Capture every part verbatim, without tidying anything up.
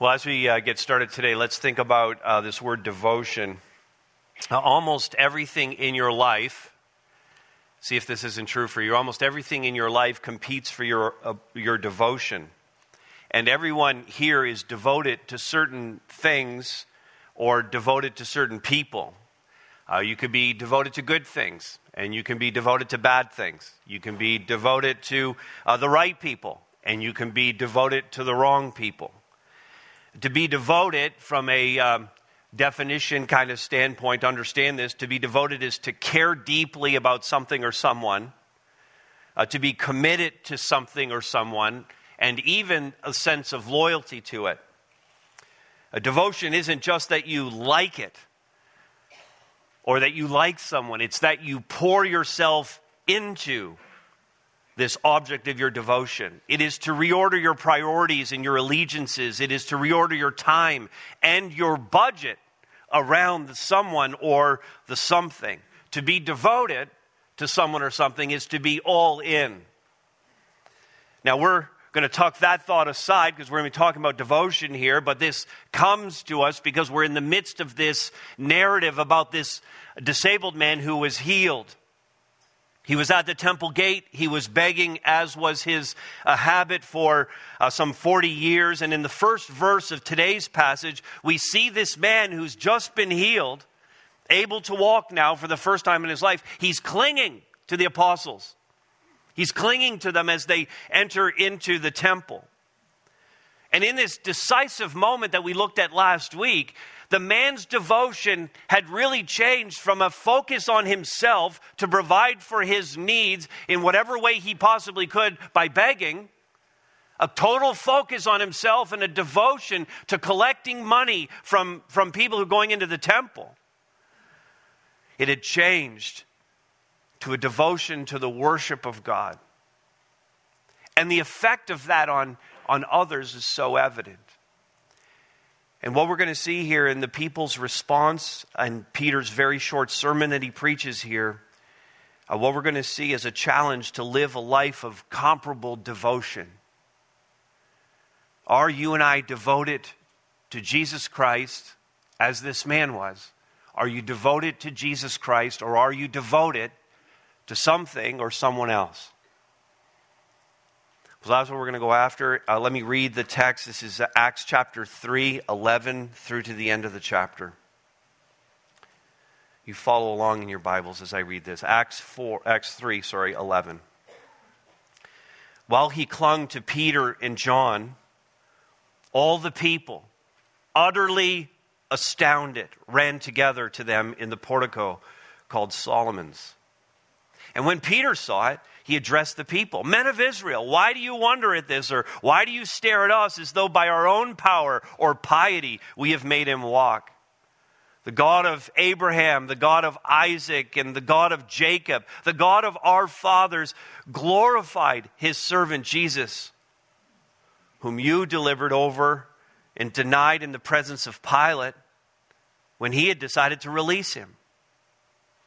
Well, as we uh, get started today, let's think about uh, this word devotion. Uh, almost everything in your life, see if this isn't true for you, almost everything in your life competes for your uh, your devotion. And everyone here is devoted to certain things or devoted to certain people. Uh, you could be devoted to good things, and you can be devoted to bad things. You can be devoted to uh, the right people, and you can be devoted to the wrong people. To be devoted, from a um, definition kind of standpoint, understand this, to be devoted is to care deeply about something or someone, uh, to be committed to something or someone, and even a sense of loyalty to it. A devotion isn't just that you like it or that you like someone. It's that you pour yourself into this object of your devotion. It is to reorder your priorities and your allegiances. It is to reorder your time and your budget around the someone or the something. To be devoted to someone or something is to be all in. Now, we're going to tuck that thought aside because we're going to be talking about devotion here, but this comes to us because we're in the midst of this narrative about this disabled man who was healed. He was at the temple gate. He was begging, as was his uh, habit, for uh, some forty years. And in the first verse of today's passage, we see this man who's just been healed, able to walk now for the first time in his life. He's clinging to the apostles. He's clinging to them as they enter into the temple. And in this decisive moment that we looked at last week, the man's devotion had really changed from a focus on himself to provide for his needs in whatever way he possibly could by begging, a total focus on himself and a devotion to collecting money from, from people who are going into the temple. It had changed to a devotion to the worship of God. And the effect of that on, on others is so evident. And what we're going to see here in the people's response and Peter's very short sermon that he preaches here, uh, what we're going to see is a challenge to live a life of comparable devotion. Are you and I devoted to Jesus Christ as this man was? Are you devoted to Jesus Christ, or are you devoted to something or someone else? So that's what we're going to go after. Uh, let me read the text. This is Acts chapter three, eleven through to the end of the chapter. You follow along in your Bibles as I read this. Acts four, Acts three, sorry, eleven. While he clung to Peter and John, all the people, utterly astounded, ran together to them in the portico called Solomon's. And when Peter saw it, he addressed the people. Men of Israel, why do you wonder at this? Or why do you stare at us as though by our own power or piety we have made him walk? The God of Abraham, the God of Isaac, and the God of Jacob, the God of our fathers, glorified his servant Jesus, whom you delivered over and denied in the presence of Pilate when he had decided to release him.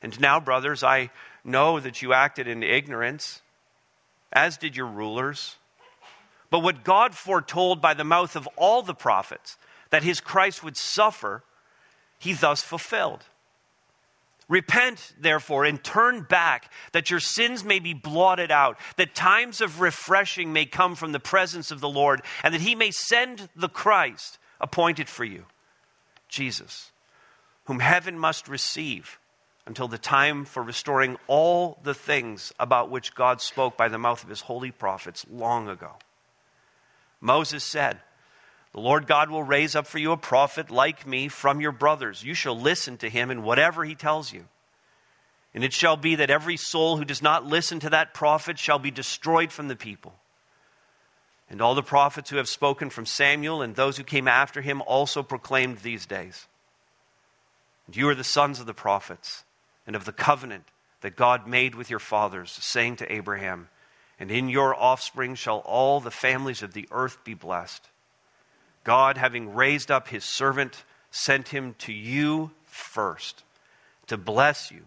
And now, brothers, I know that you acted in ignorance, as did your rulers. But what God foretold by the mouth of all the prophets, that his Christ would suffer, he thus fulfilled. Repent, therefore, and turn back, that your sins may be blotted out, that times of refreshing may come from the presence of the Lord, and that he may send the Christ appointed for you, Jesus, whom heaven must receive, until the time for restoring all the things about which God spoke by the mouth of his holy prophets long ago. Moses said, the Lord God will raise up for you a prophet like me from your brothers. You shall listen to him in whatever he tells you. And it shall be that every soul who does not listen to that prophet shall be destroyed from the people. And all the prophets who have spoken from Samuel and those who came after him also proclaimed these days. And you are the sons of the prophets and of the covenant that God made with your fathers, saying to Abraham, and in your offspring shall all the families of the earth be blessed. God, having raised up his servant, sent him to you first to bless you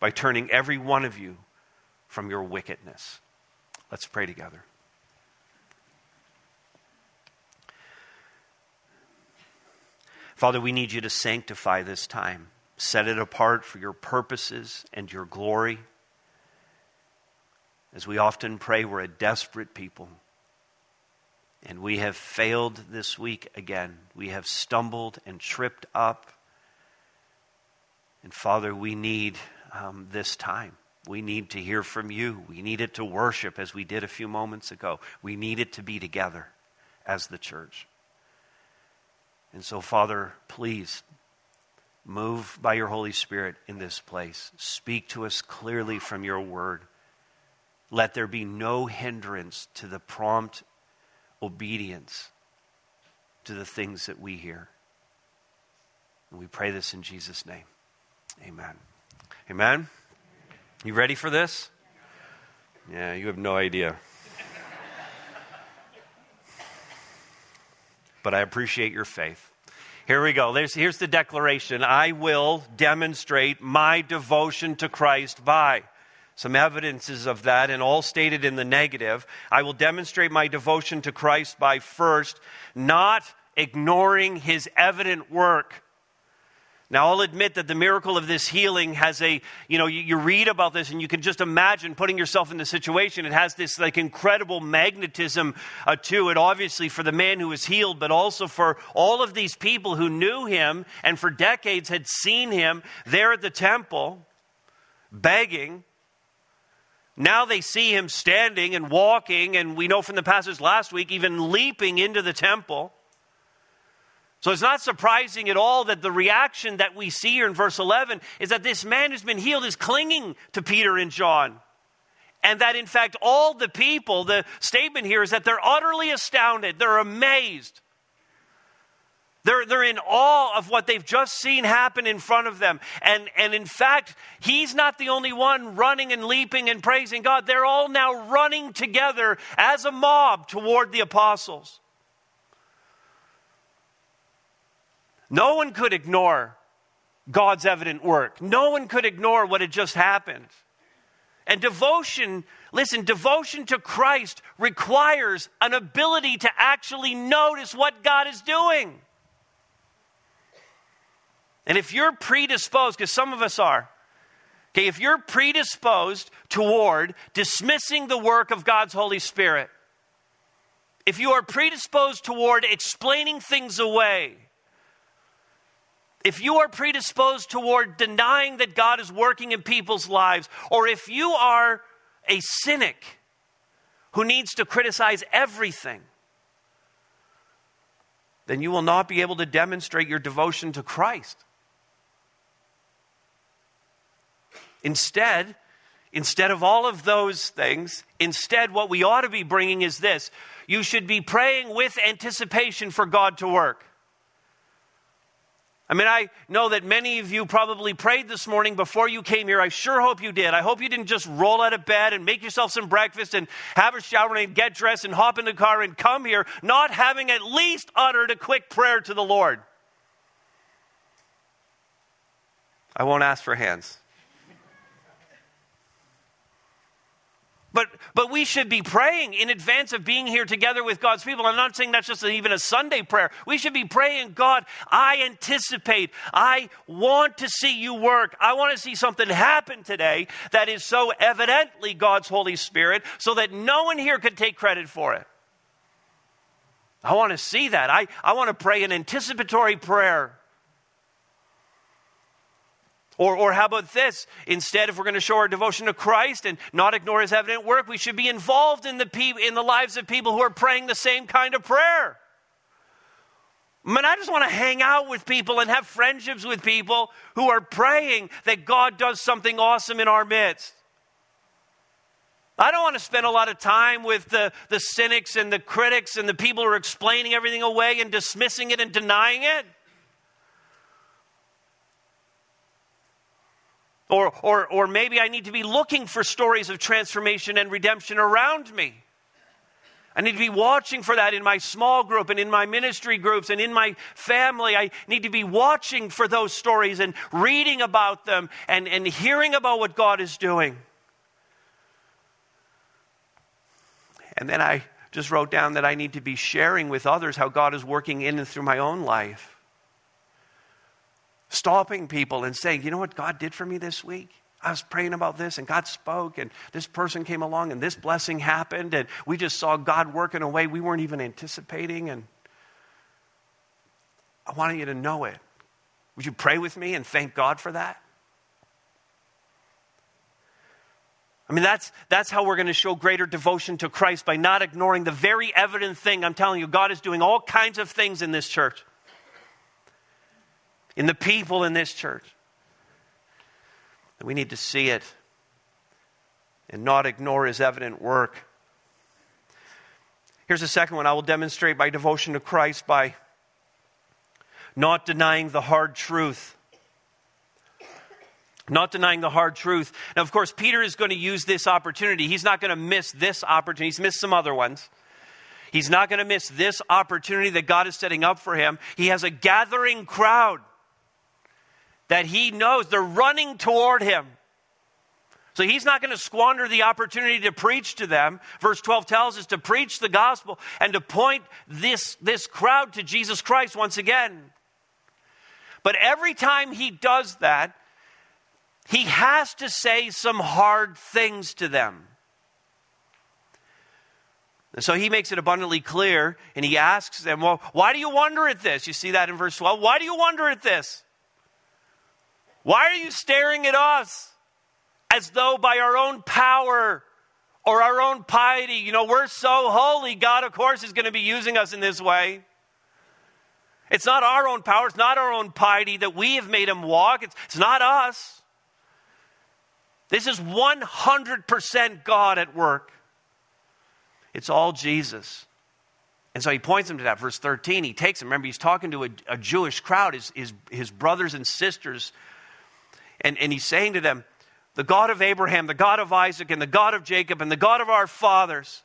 by turning every one of you from your wickedness. Let's pray together. Father, we need you to sanctify this time. Set it apart for your purposes and your glory. As we often pray, we're a desperate people. And we have failed this week again. We have stumbled and tripped up. And Father, we need um, this time. We need to hear from you. We need it to worship as we did a few moments ago. We need it to be together as the church. And so, Father, please move by your Holy Spirit in this place. Speak to us clearly from your word. Let there be no hindrance to the prompt obedience to the things that we hear. And we pray this in Jesus' name. Amen. Amen? You ready for this? Yeah, you have no idea. But I appreciate your faith. Here we go. There's, here's the declaration. I will demonstrate my devotion to Christ by some evidences of that, and all stated in the negative. I will demonstrate my devotion to Christ by, first, not ignoring his evident work. Now, I'll admit that the miracle of this healing has a, you know, you, you read about this and you can just imagine putting yourself in the situation. It has this like incredible magnetism uh, to it, obviously for the man who was healed, but also for all of these people who knew him and for decades had seen him there at the temple begging. Now they see him standing and walking, and we know from the passage last week, even leaping into the temple. So it's not surprising at all that the reaction that we see here in verse eleven is that this man who's been healed is clinging to Peter and John. And that in fact, all the people, the statement here is that they're utterly astounded. They're amazed. They're, they're in awe of what they've just seen happen in front of them. And, and in fact, he's not the only one running and leaping and praising God. They're all now running together as a mob toward the apostles. No one could ignore God's evident work. No one could ignore what had just happened. And devotion, listen, devotion to Christ requires an ability to actually notice what God is doing. And if you're predisposed, because some of us are, okay, if you're predisposed toward dismissing the work of God's Holy Spirit, if you are predisposed toward explaining things away, if you are predisposed toward denying that God is working in people's lives, or if you are a cynic who needs to criticize everything, then you will not be able to demonstrate your devotion to Christ. Instead, instead of all of those things, instead what we ought to be bringing is this. You should be praying with anticipation for God to work. I mean, I know that many of you probably prayed this morning before you came here. I sure hope you did. I hope you didn't just roll out of bed and make yourself some breakfast and have a shower and get dressed and hop in the car and come here, not having at least uttered a quick prayer to the Lord. I won't ask for hands. But but we should be praying in advance of being here together with God's people. I'm not saying that's just even a Sunday prayer. We should be praying, God, I anticipate. I want to see you work. I want to see something happen today that is so evidently God's Holy Spirit so that no one here could take credit for it. I want to see that. I, I want to pray an anticipatory prayer. Or, or how about this? Instead, if we're going to show our devotion to Christ and not ignore his evident work, we should be involved in the pe- in the lives of people who are praying the same kind of prayer. I mean, I just want to hang out with people and have friendships with people who are praying that God does something awesome in our midst. I don't want to spend a lot of time with the, the cynics and the critics and the people who are explaining everything away and dismissing it and denying it. Or, or, or maybe I need to be looking for stories of transformation and redemption around me. I need to be watching for that in my small group and in my ministry groups and in my family. I need to be watching for those stories and reading about them and, and hearing about what God is doing. And then I just wrote down that I need to be sharing with others how God is working in and through my own life. Stopping people and saying, you know what God did for me this week? I was praying about this and God spoke and this person came along and this blessing happened and we just saw God work in a way we weren't even anticipating, and I wanted you to know it. Would you pray with me and thank God for that? I mean, that's that's how we're going to show greater devotion to Christ, by not ignoring the very evident thing. I'm telling you, God is doing all kinds of things in this church, in the people in this church. We need to see it and not ignore his evident work. Here's the second one. I will demonstrate my devotion to Christ by not denying the hard truth. Not denying the hard truth. Now, of course, Peter is going to use this opportunity. He's not going to miss this opportunity. He's missed some other ones. He's not going to miss this opportunity that God is setting up for him. He has a gathering crowd that he knows they're running toward him. So he's not going to squander the opportunity to preach to them. Verse twelve tells us to preach the gospel and to point this, this crowd to Jesus Christ once again. But every time he does that, he has to say some hard things to them. And so he makes it abundantly clear, and he asks them, well, why do you wonder at this? You see that in verse twelve. Why do you wonder at this? Why are you staring at us as though by our own power or our own piety? You know, we're so holy, God, of course, is going to be using us in this way. It's not our own power. It's not our own piety that we have made him walk. It's, it's not us. This is one hundred percent God at work. It's all Jesus. And so he points him to that. Verse thirteen, he takes him. Remember, he's talking to a, a Jewish crowd, his, his, his brothers and sisters. And, and he's saying to them, the God of Abraham, the God of Isaac, and the God of Jacob, and the God of our fathers.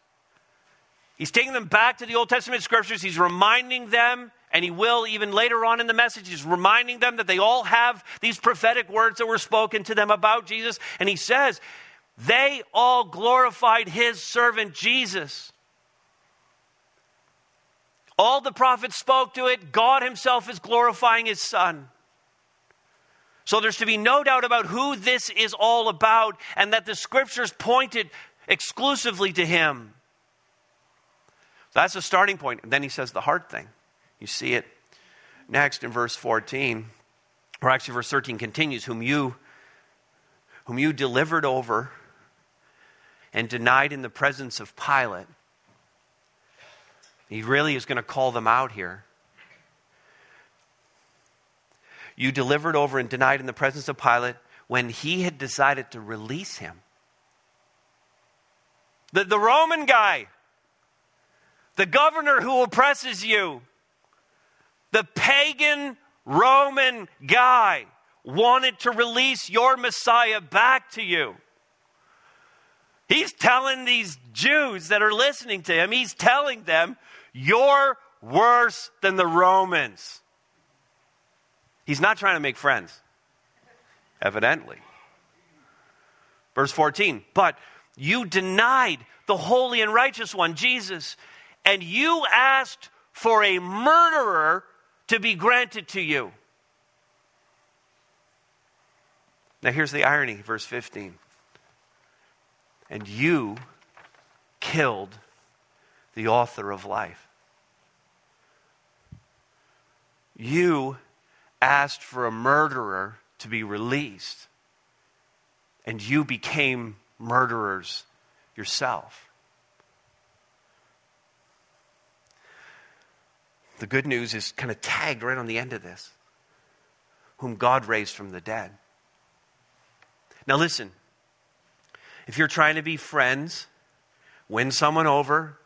He's taking them back to the Old Testament scriptures. He's reminding them, and he will even later on in the message, he's reminding them that they all have these prophetic words that were spoken to them about Jesus. And he says, they all glorified his servant Jesus. All the prophets spoke to it. God himself is glorifying his son. So there's to be no doubt about who this is all about, and that the scriptures pointed exclusively to him. That's the starting point. And then he says the hard thing. You see it next in verse fourteen, or actually verse thirteen continues, whom you, whom you delivered over and denied in the presence of Pilate. He really is going to call them out here. You delivered over and denied in the presence of Pilate when he had decided to release him. The, the Roman guy, the governor who oppresses you, the pagan Roman guy wanted to release your Messiah back to you. He's telling these Jews that are listening to him, he's telling them, you're worse than the Romans. He's not trying to make friends, evidently. Verse fourteen, but you denied the holy and righteous one, Jesus, and you asked for a murderer to be granted to you. Now here's the irony, verse fifteen. And you killed the author of life. You asked for a murderer to be released, and you became murderers yourself. The good news is kind of tagged right on the end of this, whom God raised from the dead. Now listen, If you're trying to be friends, win someone over,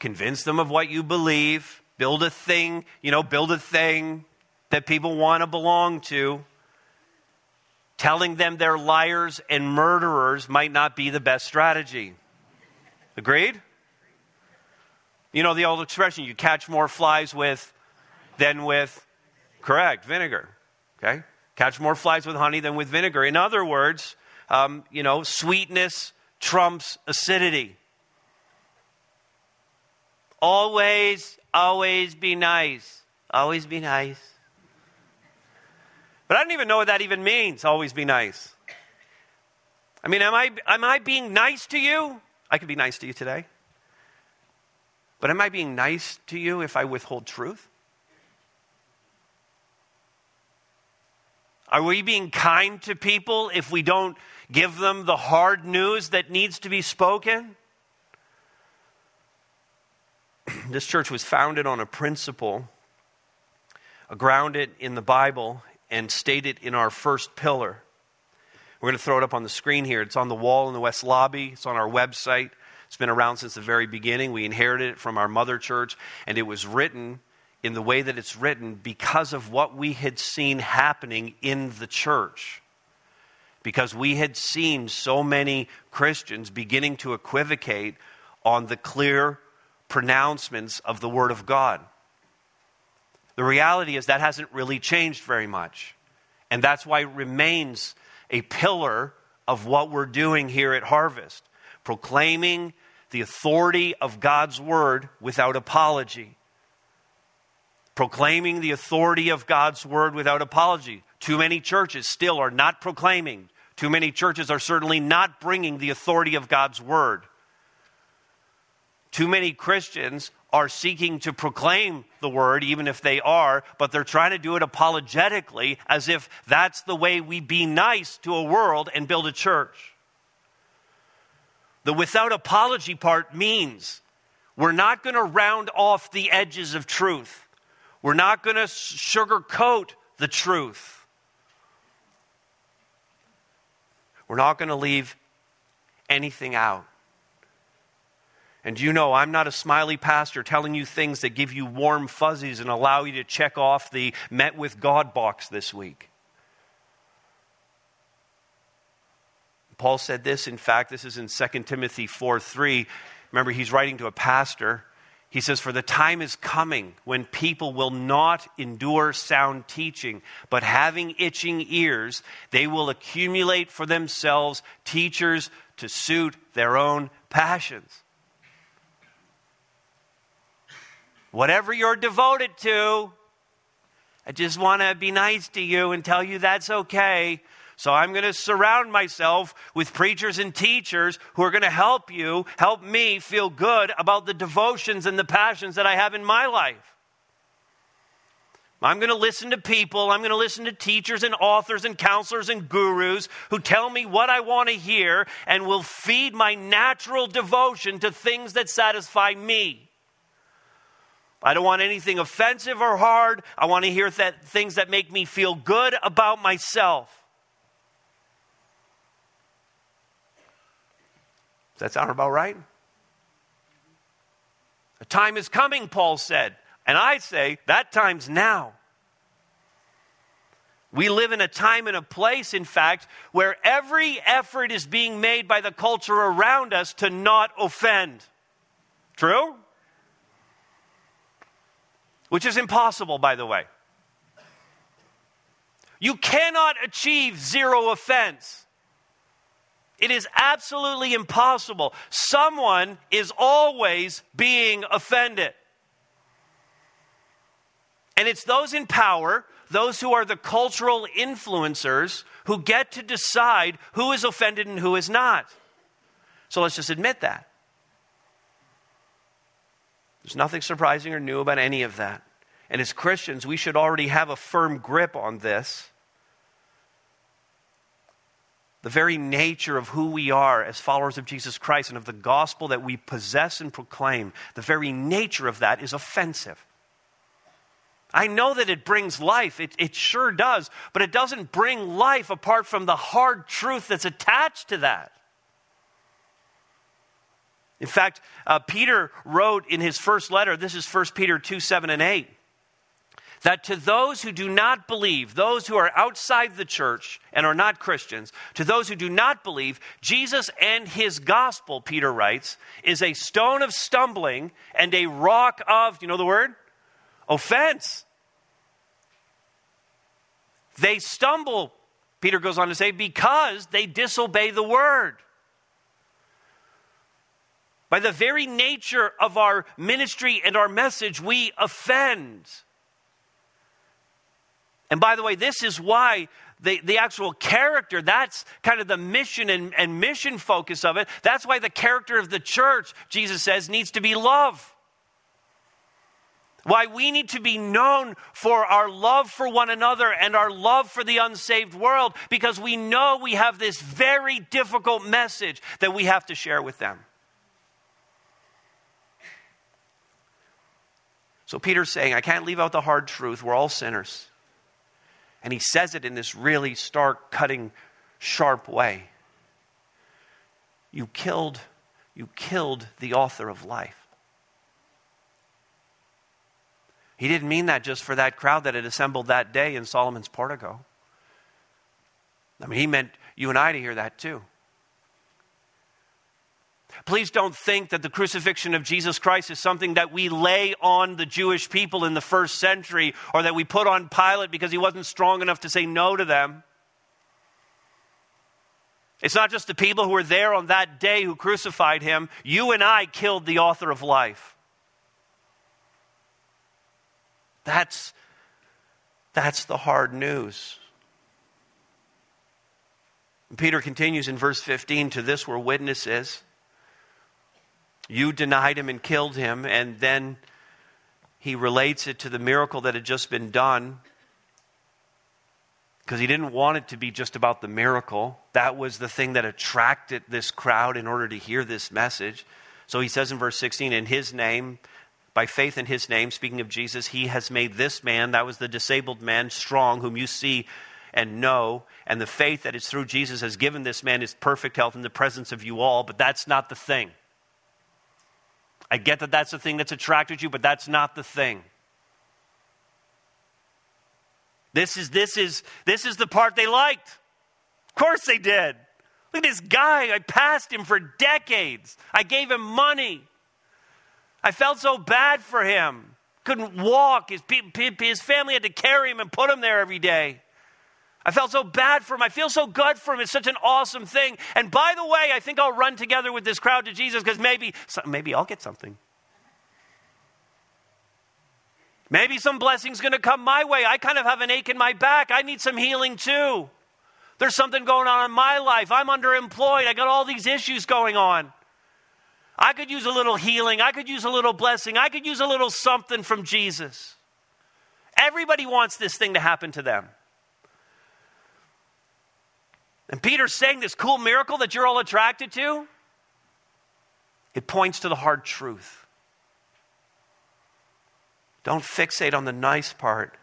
convince them of what you believe, build a thing, you know, build a thing that people want to belong to, telling them they're liars and murderers might not be the best strategy. Agreed? You know the old expression, you catch more flies with than with, correct, vinegar. Okay? Catch more flies with honey than with vinegar. In other words, um, you know, sweetness trumps acidity. Always, always be nice. Always be nice. But I don't even know what that even means, always be nice. I mean, am I am I being nice to you? I could be nice to you today. But am I being nice to you if I withhold truth? Are we being kind to people if we don't give them the hard news that needs to be spoken? This church was founded on a principle, grounded in the Bible and stated in our first pillar. We're going to throw it up on the screen here. It's on the wall in the West Lobby. It's on our website. It's been around since the very beginning. We inherited it from our mother church, and it was written in the way that it's written because of what we had seen happening in the church. Because we had seen so many Christians beginning to equivocate on the clear pronouncements of the Word of God. The reality is that hasn't really changed very much. And that's why it remains a pillar of what we're doing here at Harvest. Proclaiming the authority of God's word without apology. Proclaiming the authority of God's word without apology. Too many churches still are not proclaiming. Too many churches are certainly not bringing the authority of God's word. Too many Christians are seeking to proclaim the word, even if they are, but they're trying to do it apologetically, as if that's the way we be nice to a world and build a church. The without apology part means we're not going to round off the edges of truth. We're not going to sugarcoat the truth. We're not going to leave anything out. And you know, I'm not a smiley pastor telling you things that give you warm fuzzies and allow you to check off the met with God box this week. Paul said this, in fact, this is in Second Timothy four three. Remember, he's writing to a pastor. He says, "For the time is coming when people will not endure sound teaching, but having itching ears, they will accumulate for themselves teachers to suit their own passions." Whatever you're devoted to, I just want to be nice to you and tell you that's okay. So I'm going to surround myself with preachers and teachers who are going to help you, help me feel good about the devotions and the passions that I have in my life. I'm going to listen to people. I'm going to listen to teachers and authors and counselors and gurus who tell me what I want to hear and will feed my natural devotion to things that satisfy me. I don't want anything offensive or hard. I want to hear that, things that make me feel good about myself. Does that sound about right? A time is coming, Paul said. And I say, that time's now. We live in a time and a place, in fact, where every effort is being made by the culture around us to not offend. True? Which is impossible, by the way. You cannot achieve zero offense. It is absolutely impossible. Someone is always being offended. And it's those in power, those who are the cultural influencers, who get to decide who is offended and who is not. So let's just admit that. There's nothing surprising or new about any of that. And as Christians, we should already have a firm grip on this. The very nature of who we are as followers of Jesus Christ and of the gospel that we possess and proclaim, the very nature of that is offensive. I know that it brings life. It, it sure does. But it doesn't bring life apart from the hard truth that's attached to that. In fact, uh, Peter wrote in his first letter, this is First Peter two, seven and eight, that to those who do not believe, those who are outside the church and are not Christians, to those who do not believe, Jesus and his gospel, Peter writes, is a stone of stumbling and a rock of, you know the word? Offense. They stumble, Peter goes on to say, because they disobey the word. By the very nature of our ministry and our message, we offend. And by the way, this is why the, the actual character, that's kind of the mission and, and mission focus of it. That's why the character of the church, Jesus says, needs to be love. Why we need to be known for our love for one another and our love for the unsaved world, because we know we have this very difficult message that we have to share with them. So Peter's saying, I can't leave out the hard truth. We're all sinners. And he says it in this really stark, cutting, sharp way. You killed, you killed the author of life. He didn't mean that just for that crowd that had assembled that day in Solomon's portico. I mean, he meant you and I to hear that too. Please don't think that the crucifixion of Jesus Christ is something that we lay on the Jewish people in the first century, or that we put on Pilate because he wasn't strong enough to say no to them. It's not just the people who were there on that day who crucified him. You and I killed the author of life. That's, that's the hard news. And Peter continues in verse fifteen, to this were witnesses. You denied him and killed him. And then he relates it to the miracle that had just been done, because he didn't want it to be just about the miracle. That was the thing that attracted this crowd in order to hear this message. So he says in verse sixteen, in his name, by faith in his name, speaking of Jesus, he has made this man, that was the disabled man, strong, whom you see and know, and the faith that is through Jesus has given this man his perfect health in the presence of you all. But that's not the thing. I get that that's the thing that's attracted you, but that's not the thing. This is this is this is the part they liked. Of course they did. Look at this guy. I passed him for decades. I gave him money. I felt so bad for him. Couldn't walk. His, his family had to carry him and put him there every day. I felt so bad for him. I feel so good for him. It's such an awesome thing. And by the way, I think I'll run together with this crowd to Jesus, because maybe, maybe I'll get something. Maybe some blessing's going to come my way. I kind of have an ache in my back. I need some healing too. There's something going on in my life. I'm underemployed. I got all these issues going on. I could use a little healing. I could use a little blessing. I could use a little something from Jesus. Everybody wants this thing to happen to them. And Peter's saying this cool miracle that you're all attracted to, it points to the hard truth. Don't fixate on the nice part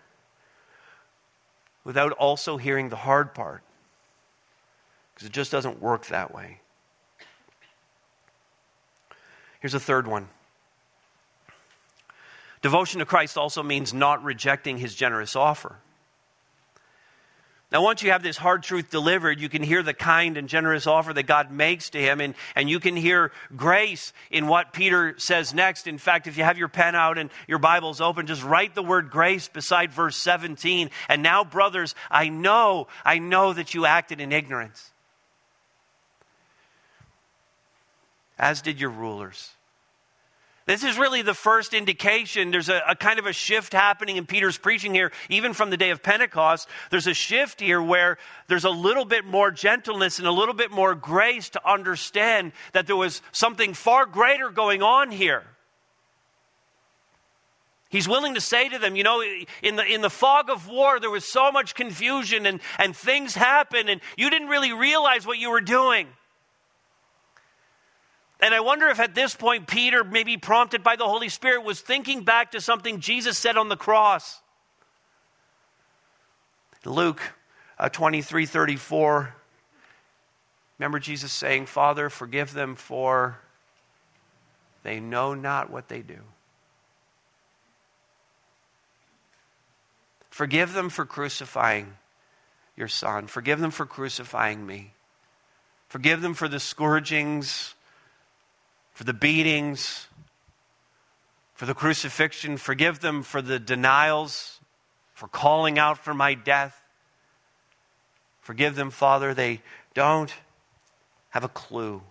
without also hearing the hard part, because it just doesn't work that way. Here's a third one. Devotion to Christ also means not rejecting his generous offer. Now, once you have this hard truth delivered, you can hear the kind and generous offer that God makes to him, and, and you can hear grace in what Peter says next. In fact, if you have your pen out and your Bible's open, just write the word grace beside verse seventeen. And now, brothers, I know, I know that you acted in ignorance, as did your rulers. This is really the first indication. There's a, a kind of a shift happening in Peter's preaching here, even from the day of Pentecost. There's a shift here where there's a little bit more gentleness and a little bit more grace to understand that there was something far greater going on here. He's willing to say to them, you know, in the in the fog of war, there was so much confusion and, and things happened, and you didn't really realize what you were doing. And I wonder if at this point, Peter, maybe prompted by the Holy Spirit, was thinking back to something Jesus said on the cross. Luke uh, twenty-three thirty-four. Remember Jesus saying, Father, forgive them, for They know not what they do. Forgive them for crucifying your son. Forgive them for crucifying me. Forgive them for the scourgings, for the beatings, for the crucifixion. Forgive them for the denials, for calling out for my death. Forgive them, Father. They don't have a clue.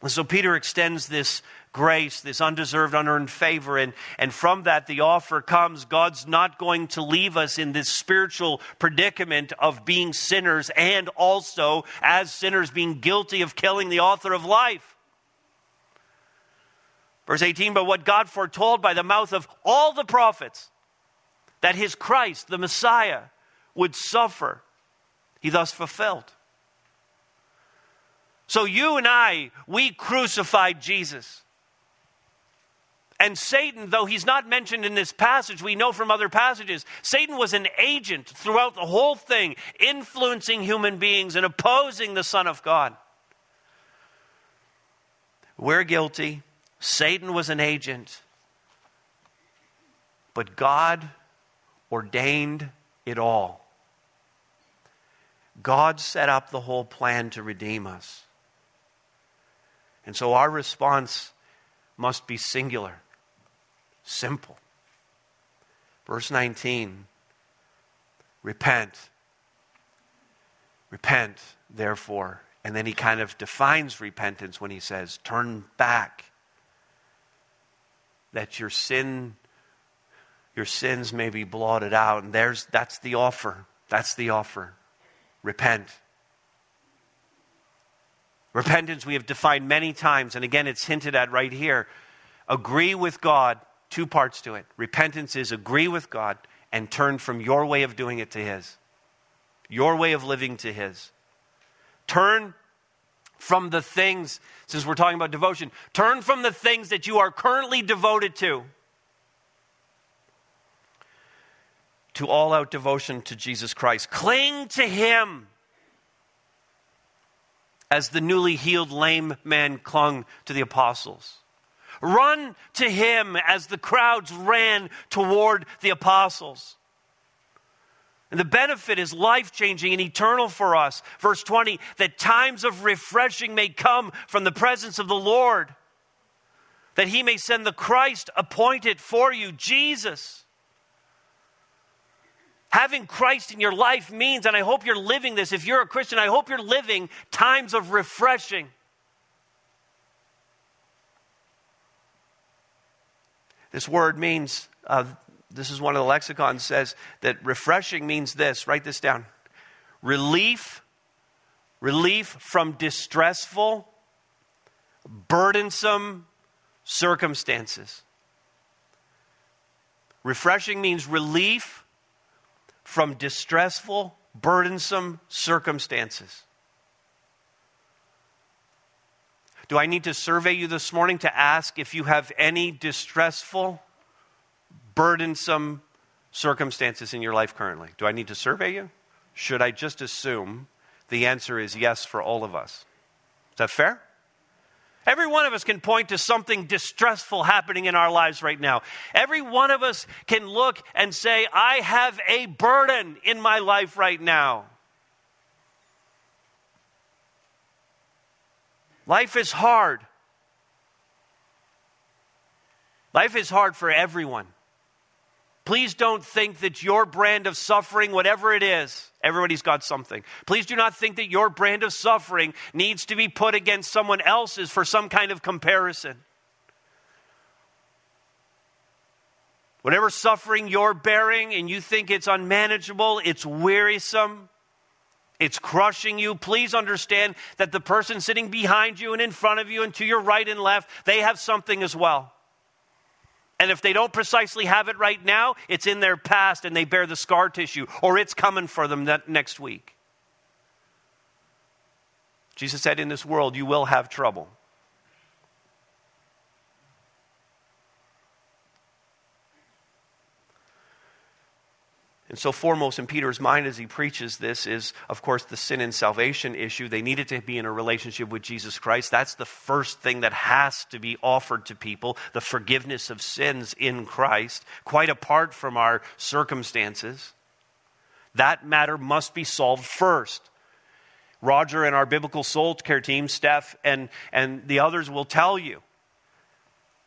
And so Peter extends this grace, this undeserved, unearned favor. And, and from that, the offer comes. God's not going to leave us in this spiritual predicament of being sinners and also, as sinners, being guilty of killing the author of life. Verse eighteen, but what God foretold by the mouth of all the prophets, that his Christ, the Messiah, would suffer, he thus fulfilled. So you and I, we crucified Jesus. And Satan, though he's not mentioned in this passage, we know from other passages, Satan was an agent throughout the whole thing, influencing human beings and opposing the Son of God. We're guilty. Satan was an agent. But God ordained it all. God set up the whole plan to redeem us. And so our response must be singular, simple. Verse nineteen, repent. Repent, therefore. And then he kind of defines repentance when he says, turn back, that your sin, your sins may be blotted out. And there's that's the offer. That's the offer. Repent. Repentance we have defined many times, and again it's hinted at right here. Agree with God, two parts to it. Repentance is agree with God and turn from your way of doing it to his. Your way of living to his. Turn from the things, since we're talking about devotion, turn from the things that you are currently devoted to. To all-out devotion to Jesus Christ. Cling to him as the newly healed lame man clung to the apostles. Run to him as the crowds ran toward the apostles. And the benefit is life-changing and eternal for us. Verse twenty, that times of refreshing may come from the presence of the Lord, that he may send the Christ appointed for you, Jesus. Having Christ in your life means, and I hope you're living this, if you're a Christian, I hope you're living times of refreshing. This word means, uh, this is one of the lexicons, says that refreshing means this, write this down. Relief, relief from distressful, burdensome circumstances. Refreshing means relief from distressful, burdensome circumstances. Do I need to survey you this morning to ask if you have any distressful, burdensome circumstances in your life currently? Do I need to survey you? Should I just assume the answer is yes for all of us? Is that fair? Every one of us can point to something distressful happening in our lives right now. Every one of us can look and say, I have a burden in my life right now. Life is hard. Life is hard for everyone. Please don't think that your brand of suffering, whatever it is, everybody's got something. Please do not think that your brand of suffering needs to be put against someone else's for some kind of comparison. Whatever suffering you're bearing and you think it's unmanageable, it's wearisome, it's crushing you, please understand that the person sitting behind you and in front of you and to your right and left, they have something as well. And if they don't precisely have it right now, it's in their past and they bear the scar tissue, or it's coming for them that next week. Jesus said, in this world, you will have trouble. And so foremost in Peter's mind as he preaches this is, of course, the sin and salvation issue. They needed to be in a relationship with Jesus Christ. That's the first thing that has to be offered to people, the forgiveness of sins in Christ, quite apart from our circumstances. That matter must be solved first. Roger and our biblical soul care team, Steph and, and the others will tell you,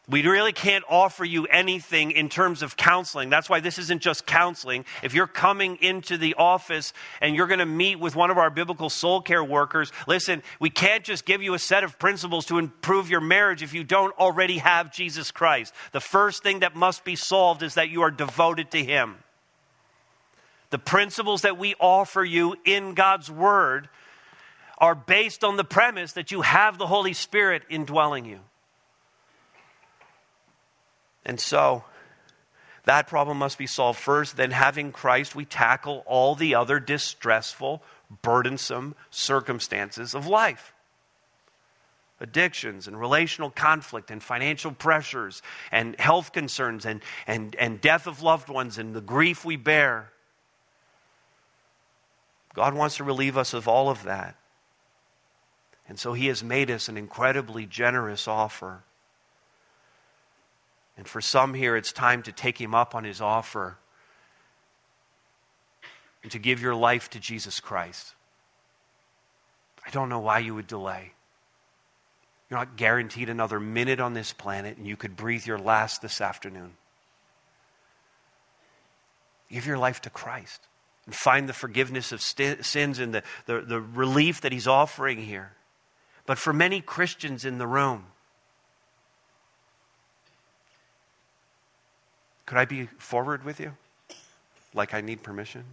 we really can't offer you anything in terms of counseling. That's why this isn't just counseling. If you're coming into the office and you're going to meet with one of our biblical soul care workers, listen, we can't just give you a set of principles to improve your marriage if you don't already have Jesus Christ. The first thing that must be solved is that you are devoted to Him. The principles that we offer you in God's Word are based on the premise that you have the Holy Spirit indwelling you. And so, that problem must be solved first. Then having Christ, we tackle all the other distressful, burdensome circumstances of life. Addictions and relational conflict and financial pressures and health concerns and, and, and death of loved ones and the grief we bear. God wants to relieve us of all of that. And so He has made us an incredibly generous offer. And for some here, it's time to take Him up on His offer and to give your life to Jesus Christ. I don't know why you would delay. You're not guaranteed another minute on this planet, and you could breathe your last this afternoon. Give your life to Christ and find the forgiveness of st- sins and the, the, the relief that He's offering here. But for many Christians in the room, could I be forward with you? Like I need permission?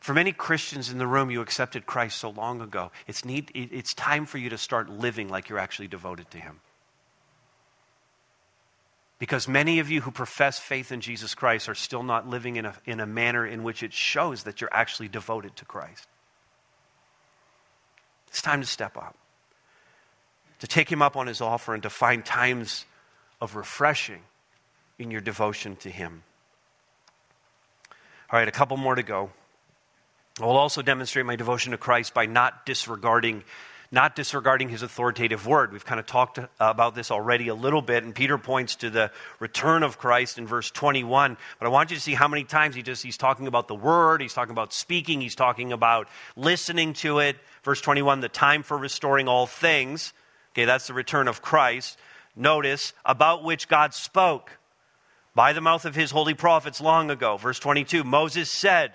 For many Christians in the room, you accepted Christ so long ago. It's need, it's time for you to start living like you're actually devoted to Him. Because many of you who profess faith in Jesus Christ are still not living in a, in a manner in which it shows that you're actually devoted to Christ. It's time to step up, to take Him up on His offer and to find times of refreshing in your devotion to Him. All right, a couple more to go. I will also demonstrate my devotion to Christ by not disregarding, not disregarding His authoritative word. We've kind of talked about this already a little bit, and Peter points to the return of Christ in verse twenty-one. But I want you to see how many times he just he's talking about the word, he's talking about speaking, he's talking about listening to it. Verse twenty-one, the time for restoring all things. Okay, that's the return of Christ. Notice, about which God spoke by the mouth of His holy prophets long ago. Verse twenty-two, Moses said,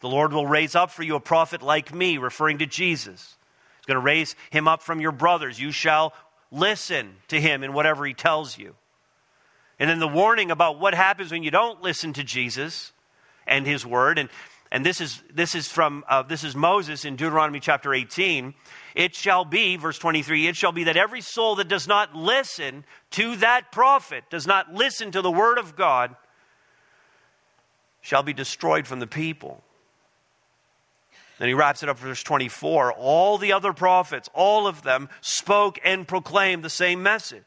the Lord will raise up for you a prophet like me, referring to Jesus. He's going to raise him up from your brothers. You shall listen to him in whatever he tells you. And then the warning about what happens when you don't listen to Jesus and his word. And And this is this is from uh, this is Moses in Deuteronomy chapter eighteen. It shall be, verse twenty-three, it shall be that every soul that does not listen to that prophet, does not listen to the word of God, shall be destroyed from the people. Then he wraps it up verse twenty-four. All the other prophets, all of them, spoke and proclaimed the same message.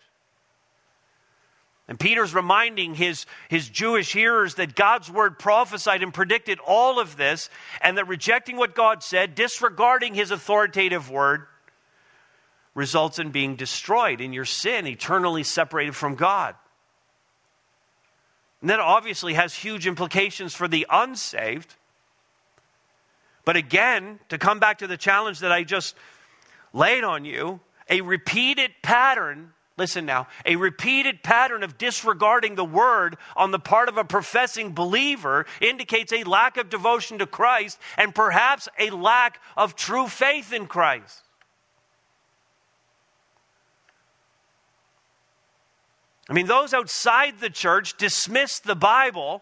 And Peter's reminding his, his Jewish hearers that God's word prophesied and predicted all of this, and that rejecting what God said, disregarding his authoritative word, results in being destroyed in your sin, eternally separated from God. And that obviously has huge implications for the unsaved. But again, to come back to the challenge that I just laid on you, a repeated pattern Listen now, a repeated pattern of disregarding the word on the part of a professing believer indicates a lack of devotion to Christ and perhaps a lack of true faith in Christ. I mean, those outside the church dismiss the Bible.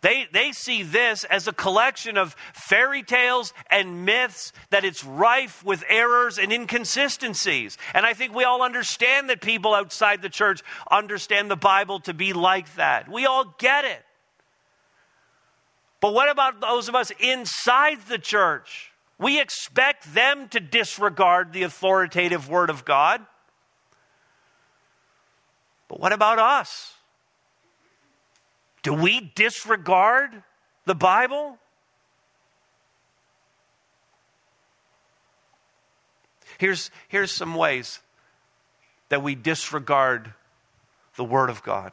They, they see this as a collection of fairy tales and myths, that it's rife with errors and inconsistencies. And I think we all understand that people outside the church understand the Bible to be like that. We all get it. But what about those of us inside the church? We expect them to disregard the authoritative word of God. But what about us? Do we disregard the Bible? Here's, here's some ways that we disregard the Word of God.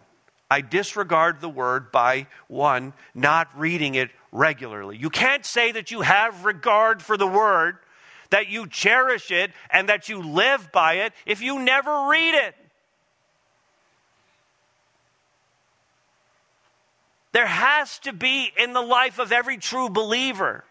I disregard the Word by, one, not reading it regularly. You can't say that you have regard for the Word, that you cherish it, and that you live by it if you never read it. There has to be in the life of every true believer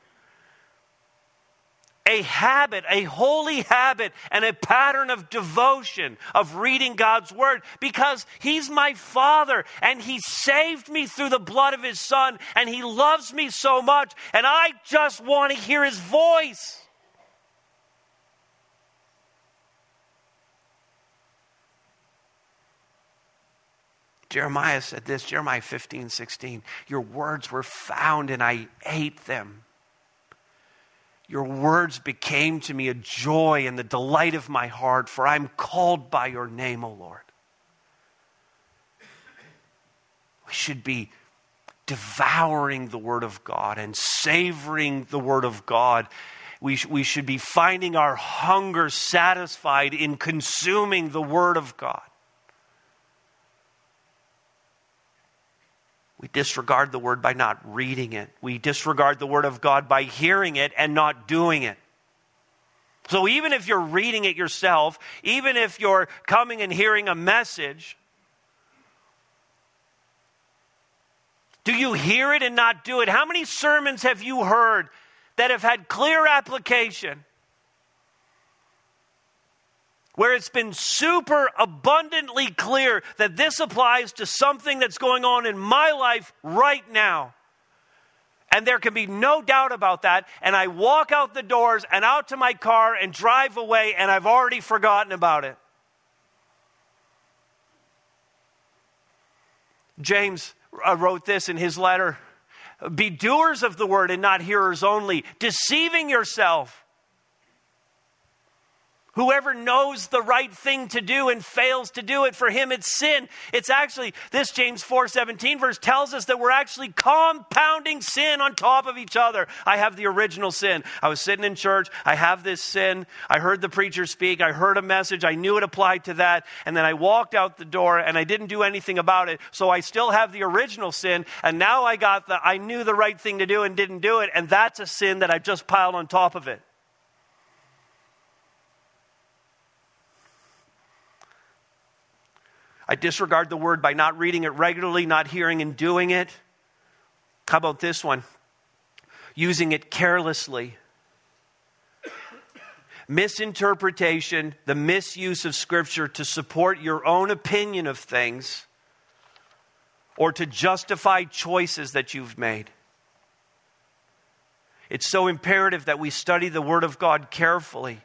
a habit, a holy habit, and a pattern of devotion of reading God's Word, because He's my Father and He saved me through the blood of His Son and He loves me so much and I just want to hear His voice. Jeremiah said this, Jeremiah fifteen sixteen, your words were found and I ate them. Your words became to me a joy and the delight of my heart, for I'm called by your name, O Lord. We should be devouring the Word of God and savoring the Word of God. We, sh- we should be finding our hunger satisfied in consuming the Word of God. We disregard the Word by not reading it. We disregard the Word of God by hearing it and not doing it. So even if you're reading it yourself, even if you're coming and hearing a message, do you hear it and not do it? How many sermons have you heard that have had clear application, where it's been super abundantly clear that this applies to something that's going on in my life right now? And there can be no doubt about that. And I walk out the doors and out to my car and drive away, and I've already forgotten about it. James wrote this in his letter: be doers of the word and not hearers only, deceiving yourself. Whoever knows the right thing to do and fails to do it, for him it's sin. It's actually, this James four seventeen verse tells us that we're actually compounding sin on top of each other. I have the original sin. I was sitting in church. I have this sin. I heard the preacher speak. I heard a message. I knew it applied to that. And then I walked out the door and I didn't do anything about it. So I still have the original sin. And now I got the, I knew the right thing to do and didn't do it. And that's a sin that I've just piled on top of it. I disregard the word by not reading it regularly, not hearing and doing it. How about this one? Using it carelessly. Misinterpretation, the misuse of Scripture to support your own opinion of things or to justify choices that you've made. It's so imperative that we study the Word of God carefully.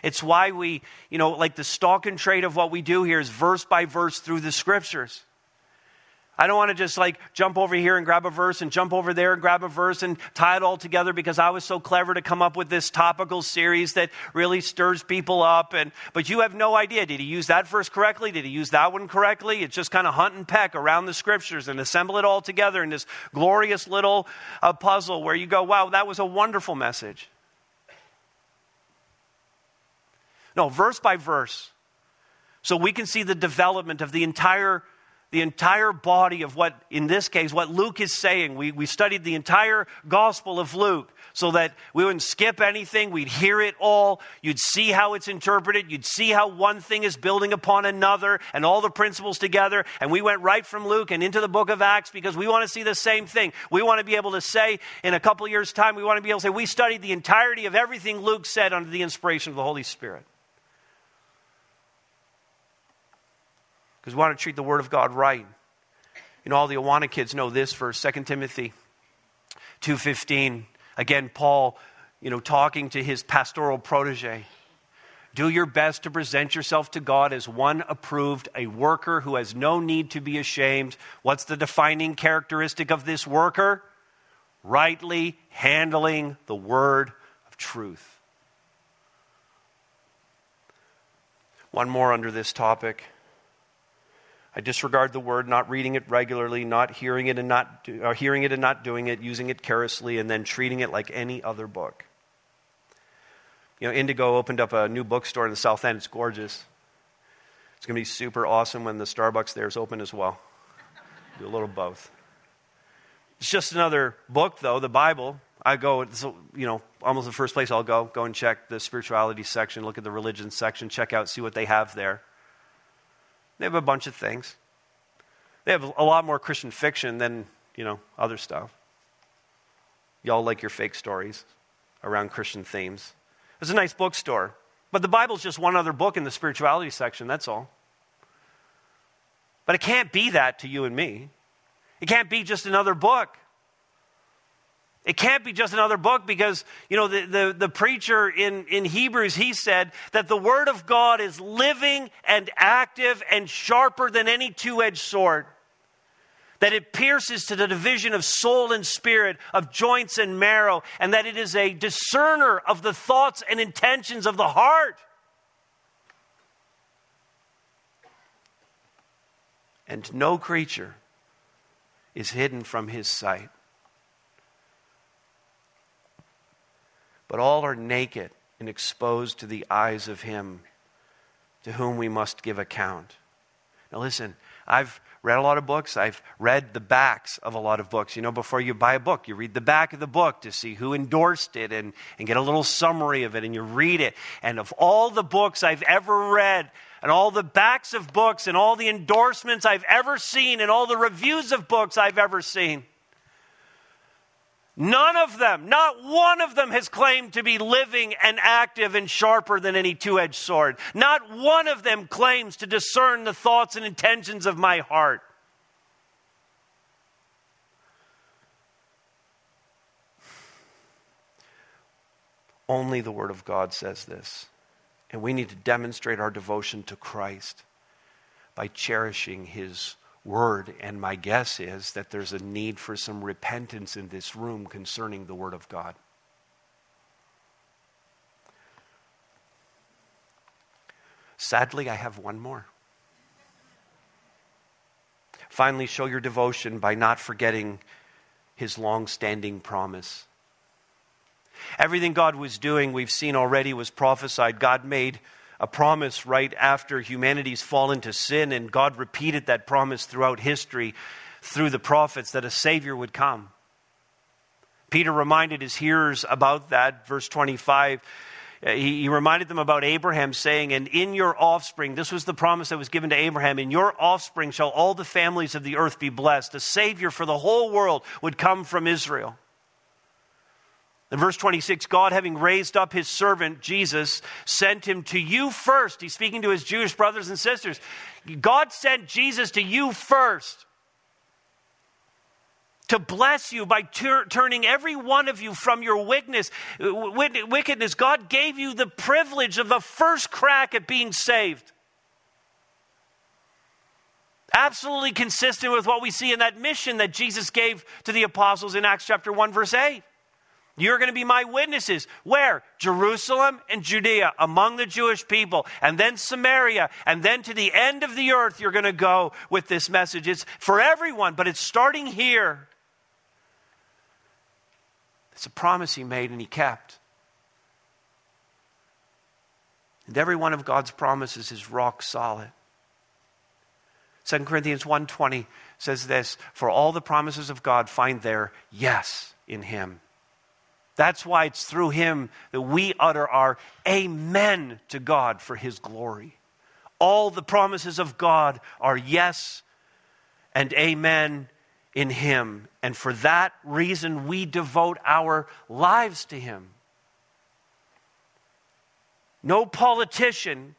It's why we, you know, like the stock and trade of what we do here is verse by verse through the Scriptures. I don't want to just like jump over here and grab a verse and jump over there and grab a verse and tie it all together because I was so clever to come up with this topical series that really stirs people up. And but you have no idea. Did he use that verse correctly? Did he use that one correctly? It's just kind of hunt and peck around the Scriptures and assemble it all together in this glorious little uh, puzzle where you go, wow, that was a wonderful message. No, verse by verse. So we can see the development of the entire, the entire body of what, in this case, what Luke is saying. We, we studied the entire Gospel of Luke so that we wouldn't skip anything. We'd hear it all. You'd see how it's interpreted. You'd see how one thing is building upon another and all the principles together. And we went right from Luke and into the book of Acts because we want to see the same thing. We want to be able to say in a couple years' time, we want to be able to say we studied the entirety of everything Luke said under the inspiration of the Holy Spirit. Because we want to treat the Word of God right. You know, all the Awana kids know this verse, Second Timothy two fifteen. Again, Paul, you know, talking to his pastoral protege. Do your best to present yourself to God as one approved, a worker who has no need to be ashamed. What's the defining characteristic of this worker? Rightly handling the word of truth. One more under this topic. I disregard the word, not reading it regularly, not hearing it and not do, or hearing it and not doing it, using it carelessly, and then treating it like any other book. You know, Indigo opened up a new bookstore in the South End. It's gorgeous. It's going to be super awesome when the Starbucks there is open as well. Do a little both. It's just another book, though, the Bible. I go, you know, almost the first place I'll go, go and check the spirituality section, look at the religion section, check out, see what they have there. They have a bunch of things. They have a lot more Christian fiction than, you know, other stuff. Y'all like your fake stories around Christian themes. It's a nice bookstore. But the Bible's just one other book in the spirituality section, that's all. But it can't be that to you and me. It can't be just another book. It can't be just another book because, you know, the, the, the preacher in, in Hebrews, he said that the Word of God is living and active and sharper than any two-edged sword. That it pierces to the division of soul and spirit, of joints and marrow, and that it is a discerner of the thoughts and intentions of the heart. And no creature is hidden from his sight. But all are naked and exposed to the eyes of him to whom we must give account. Now listen, I've read a lot of books. I've read the backs of a lot of books. You know, before you buy a book, you read the back of the book to see who endorsed it and, and get a little summary of it, and you read it. And of all the books I've ever read, and all the backs of books, and all the endorsements I've ever seen, and all the reviews of books I've ever seen, none of them, not one of them has claimed to be living and active and sharper than any two-edged sword. Not one of them claims to discern the thoughts and intentions of my heart. Only the Word of God says this. And we need to demonstrate our devotion to Christ by cherishing His Word. And my guess is that there's a need for some repentance in this room concerning the Word of God. Sadly, I have one more. Finally, show your devotion by not forgetting His long-standing promise. Everything God was doing, we've seen already, was prophesied. God made a promise right after humanity's fall into sin, and God repeated that promise throughout history through the prophets that a Savior would come. Peter reminded his hearers about that. Verse twenty-five, he, he reminded them about Abraham, saying, "And in your offspring," this was the promise that was given to Abraham, "in your offspring shall all the families of the earth be blessed." A Savior for the whole world would come from Israel. In verse twenty-six, God, having raised up his servant, Jesus, sent him to you first. He's speaking to his Jewish brothers and sisters. God sent Jesus to you first to bless you by ter- turning every one of you from your wickedness. wickedness. God gave you the privilege of the first crack at being saved. Absolutely consistent with what we see in that mission that Jesus gave to the apostles in Acts chapter one, verse eight. "You're going to be my witnesses." Where? Jerusalem and Judea, among the Jewish people, and then Samaria, and then to the end of the earth you're going to go with this message. It's for everyone, but it's starting here. It's a promise he made and he kept. And every one of God's promises is rock solid. Second Corinthians one twenty says this, "For all the promises of God find their yes in him." That's why it's through him that we utter our amen to God for his glory. All the promises of God are yes and amen in him. And for that reason, we devote our lives to him. No politician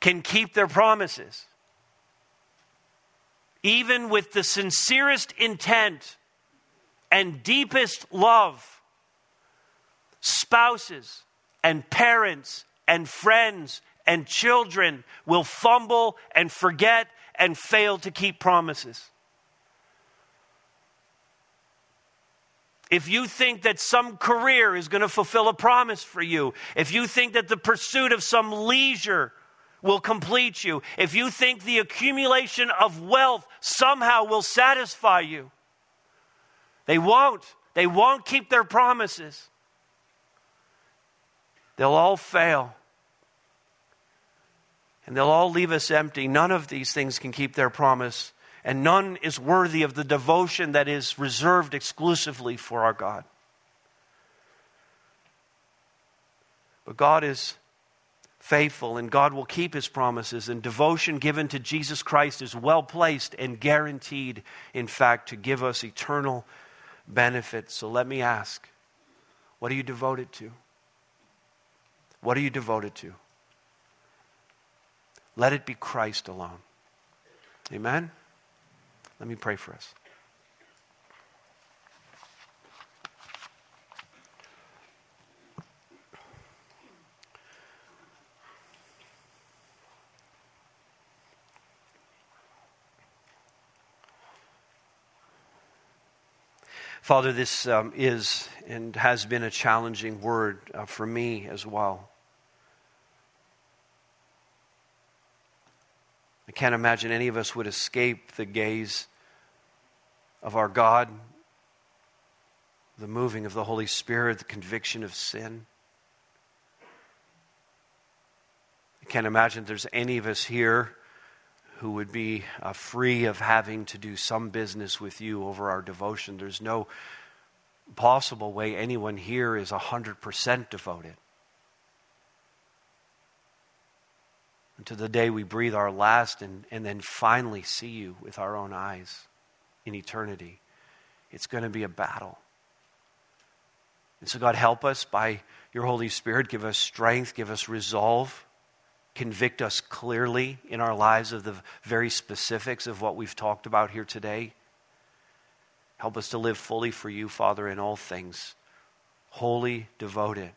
can keep their promises. Even with the sincerest intent and deepest love, spouses and parents and friends and children will fumble and forget and fail to keep promises. If you think that some career is going to fulfill a promise for you, if you think that the pursuit of some leisure will complete you, if you think the accumulation of wealth somehow will satisfy you, they won't. They won't keep their promises. They'll all fail. And they'll all leave us empty. None of these things can keep their promise. And none is worthy of the devotion that is reserved exclusively for our God. But God is faithful, and God will keep his promises. And devotion given to Jesus Christ is well placed and guaranteed, in fact, to give us eternal benefit. So let me ask, what are you devoted to? What are you devoted to? Let it be Christ alone. Amen? Let me pray for us. Father, this um, is and has been a challenging word uh, for me as well. I can't imagine any of us would escape the gaze of our God, the moving of the Holy Spirit, the conviction of sin. I can't imagine there's any of us here who would be uh, free of having to do some business with you over our devotion. There's no possible way anyone here is one hundred percent devoted. Until the day we breathe our last and, and then finally see you with our own eyes in eternity, it's going to be a battle. And so God, help us by your Holy Spirit. Give us strength, give us resolve. Convict us clearly in our lives of the very specifics of what we've talked about here today. Help us to live fully for you, Father, in all things, wholly devoted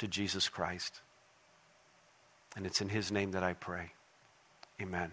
to Jesus Christ. And it's in his name that I pray. Amen.